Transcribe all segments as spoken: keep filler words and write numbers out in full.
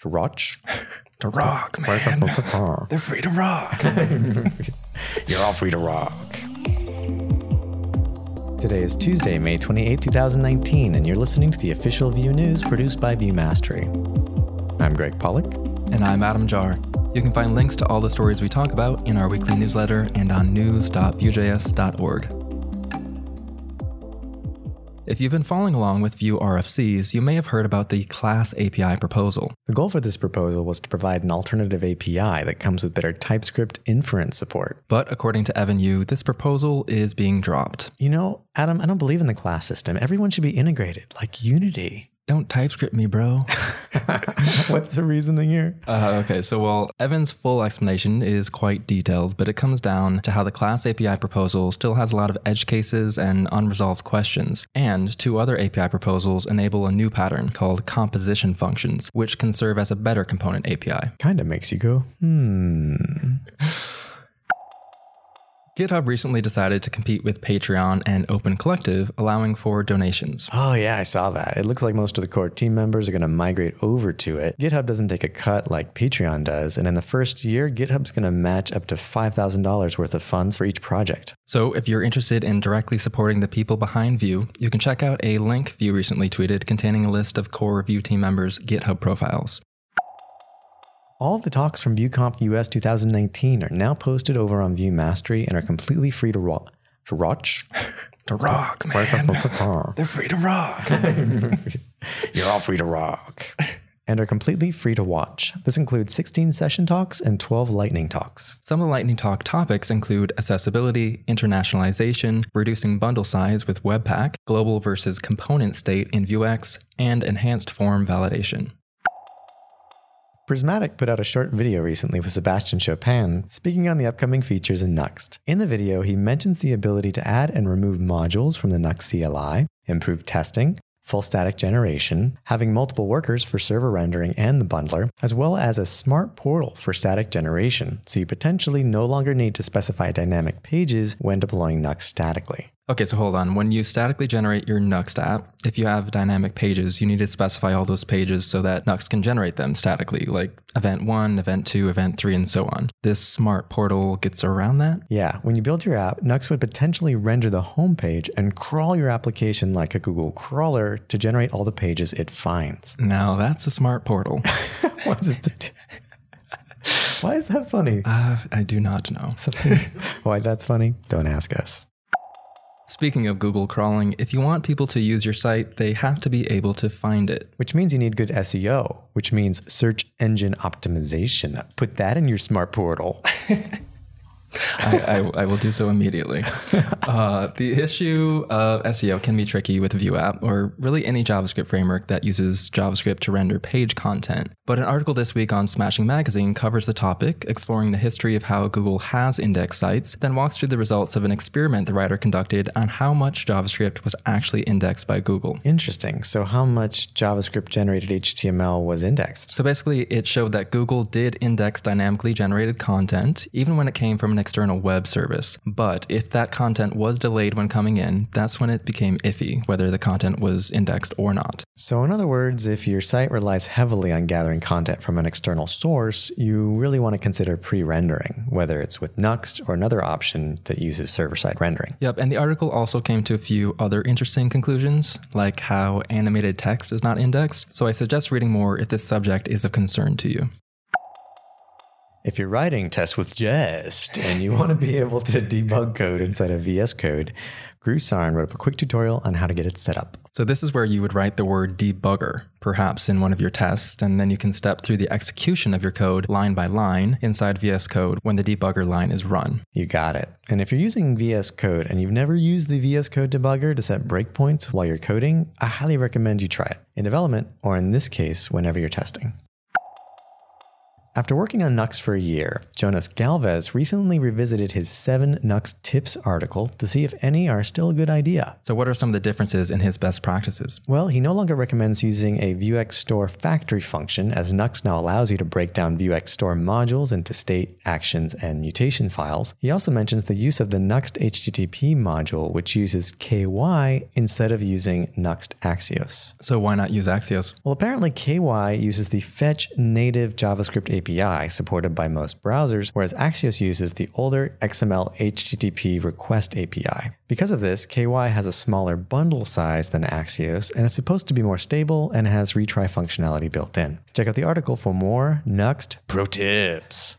to rock. To rock, man. They're free to rock. You're all free to rock. Today is Tuesday, May twenty-eighth, two thousand nineteen, and you're listening to the official Vue News produced by Vue Mastery. I'm Greg Pollock. And I'm Adam Jarr. You can find links to all the stories we talk about in our weekly newsletter and on news dot vue j s dot org. If you've been following along with Vue R F Cs, you may have heard about the Class A P I proposal. The goal for this proposal was to provide an alternative A P I that comes with better TypeScript inference support. But according to Evan You, this proposal is being dropped. You know, Adam, I don't believe in the class system. Everyone should be integrated, like Unity. Don't TypeScript me, bro. What's the reasoning here? Uh, okay, so well, Evan's full explanation is quite detailed, but it comes down to how the Class A P I proposal still has a lot of edge cases and unresolved questions, and two other A P I proposals enable a new pattern called composition functions, which can serve as a better component A P I. Kind of makes you go, hmm... GitHub recently decided to compete with Patreon and Open Collective, allowing for donations. Oh yeah, I saw that. It looks like most of the core team members are going to migrate over to it. GitHub doesn't take a cut like Patreon does, and in the first year, GitHub's going to match up to five thousand dollars worth of funds for each project. So if you're interested in directly supporting the people behind Vue, you can check out a link Vue recently tweeted containing a list of core Vue team members' GitHub profiles. All of the talks from VueConf U S twenty nineteen are now posted over on Vue Mastery and are completely free to rock. To rock? To rock, man. They're free to rock. You're all free to rock. And are completely free to watch. This includes sixteen session talks and twelve lightning talks. Some of the lightning talk topics include accessibility, internationalization, reducing bundle size with webpack, global versus component state in Vuex, and enhanced form validation. Prismatic put out a short video recently with Sebastian Chopin speaking on the upcoming features in Nuxt. In the video, he mentions the ability to add and remove modules from the Nuxt C L I, improve testing, full static generation, having multiple workers for server rendering and the bundler, as well as a smart portal for static generation, so you potentially no longer need to specify dynamic pages when deploying Nuxt statically. Okay, so hold on. When you statically generate your Nuxt app, if you have dynamic pages, you need to specify all those pages so that Nuxt can generate them statically, like event one, event two, event three, and so on. This smart portal gets around that? Yeah, when you build your app, Nuxt would potentially render the home page and crawl your application like a Google crawler to generate all the pages it finds. Now that's a smart portal. What is the... T- Why is that funny? Uh, I do not know. Something. Why that's funny? Don't ask us. Speaking of Google crawling, if you want people to use your site, they have to be able to find it. Which means you need good S E O, which means search engine optimization. Put that in your smart portal. I, I, I will do so immediately. Uh, the issue of S E O can be tricky with Vue app, or really any JavaScript framework that uses JavaScript to render page content. But an article this week on Smashing Magazine covers the topic, exploring the history of how Google has indexed sites, then walks through the results of an experiment the writer conducted on how much JavaScript was actually indexed by Google. Interesting. So how much JavaScript-generated H T M L was indexed? So basically, it showed that Google did index dynamically generated content, even when it came from an external web service. But if that content was delayed when coming in, that's when it became iffy, whether the content was indexed or not. So in other words, if your site relies heavily on gathering content from an external source, you really want to consider pre-rendering, whether it's with Nuxt or another option that uses server-side rendering. Yep, and the article also came to a few other interesting conclusions, like how animated text is not indexed. So I suggest reading more if this subject is of concern to you. If you're writing tests with Jest and you want to be able to debug code inside of V S Code, Gru Sarn wrote up a quick tutorial on how to get it set up. So this is where you would write the word debugger, perhaps in one of your tests, and then you can step through the execution of your code line by line inside V S Code when the debugger line is run. You got it. And if you're using V S Code and you've never used the V S Code debugger to set breakpoints while you're coding, I highly recommend you try it in development, or in this case, whenever you're testing. After working on Nuxt for a year, Jonas Galvez recently revisited his seven Nuxt tips article to see if any are still a good idea. So what are some of the differences in his best practices? Well, he no longer recommends using a Vuex store factory function, as Nuxt now allows you to break down Vuex store modules into state, actions, and mutation files. He also mentions the use of the Nuxt H T T P module, which uses K Y instead of using Nuxt Axios. So why not use Axios? Well, apparently K Y uses the Fetch native JavaScript A P I. A P I supported by most browsers, whereas Axios uses the older X M L H T T P request A P I. Because of this, K Y has a smaller bundle size than Axios, and it's supposed to be more stable and has retry functionality built in. Check out the article for more Nuxt Pro Tips.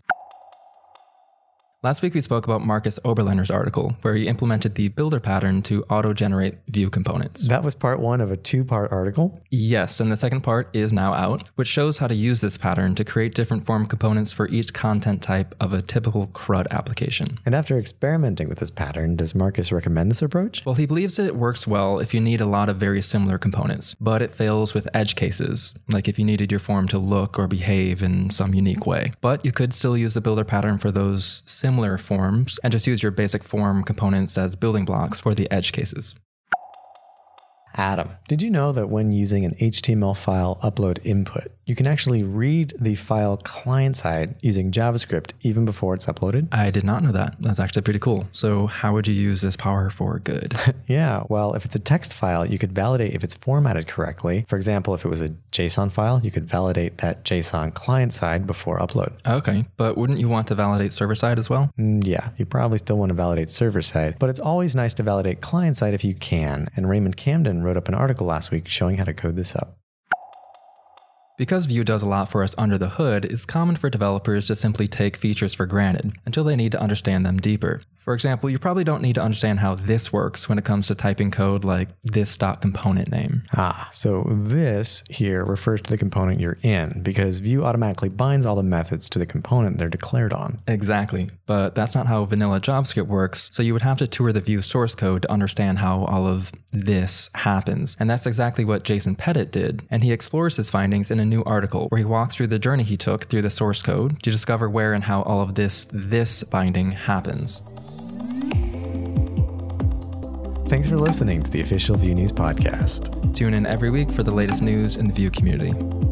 Last week, we spoke about Marcus Oberlander's article, where he implemented the Builder Pattern to auto-generate Vue components. That was part one of a two-part article? Yes, and the second part is now out, which shows how to use this pattern to create different form components for each content type of a typical CRUD application. And after experimenting with this pattern, does Marcus recommend this approach? Well, he believes it works well if you need a lot of very similar components, but it fails with edge cases, like if you needed your form to look or behave in some unique way. But you could still use the Builder Pattern for those similar similar forms, and just use your basic form components as building blocks for the edge cases. Adam, did you know that when using an H T M L file upload input, you can actually read the file client-side using JavaScript even before it's uploaded? I did not know that. That's actually pretty cool. So how would you use this power for good? Yeah, well, if it's a text file, you could validate if it's formatted correctly. For example, if it was a JSON file, you could validate that JSON client-side before upload. Okay, but wouldn't you want to validate server-side as well? Mm, yeah, you probably still want to validate server-side, but it's always nice to validate client-side if you can. And Raymond Camden wrote up an article last week showing how to code this up. Because Vue does a lot for us under the hood, it's common for developers to simply take features for granted until they need to understand them deeper. For example, you probably don't need to understand how this works when it comes to typing code like this.component name. Ah, so this here refers to the component you're in, because Vue automatically binds all the methods to the component they're declared on. Exactly, but that's not how vanilla JavaScript works, so you would have to tour the Vue source code to understand how all of this happens. And that's exactly what Jason Pettett did, and he explores his findings in a new article where he walks through the journey he took through the source code to discover where and how all of this this binding happens. Thanks for listening to the official Vue News podcast. Tune in every week for the latest news in the Vue community.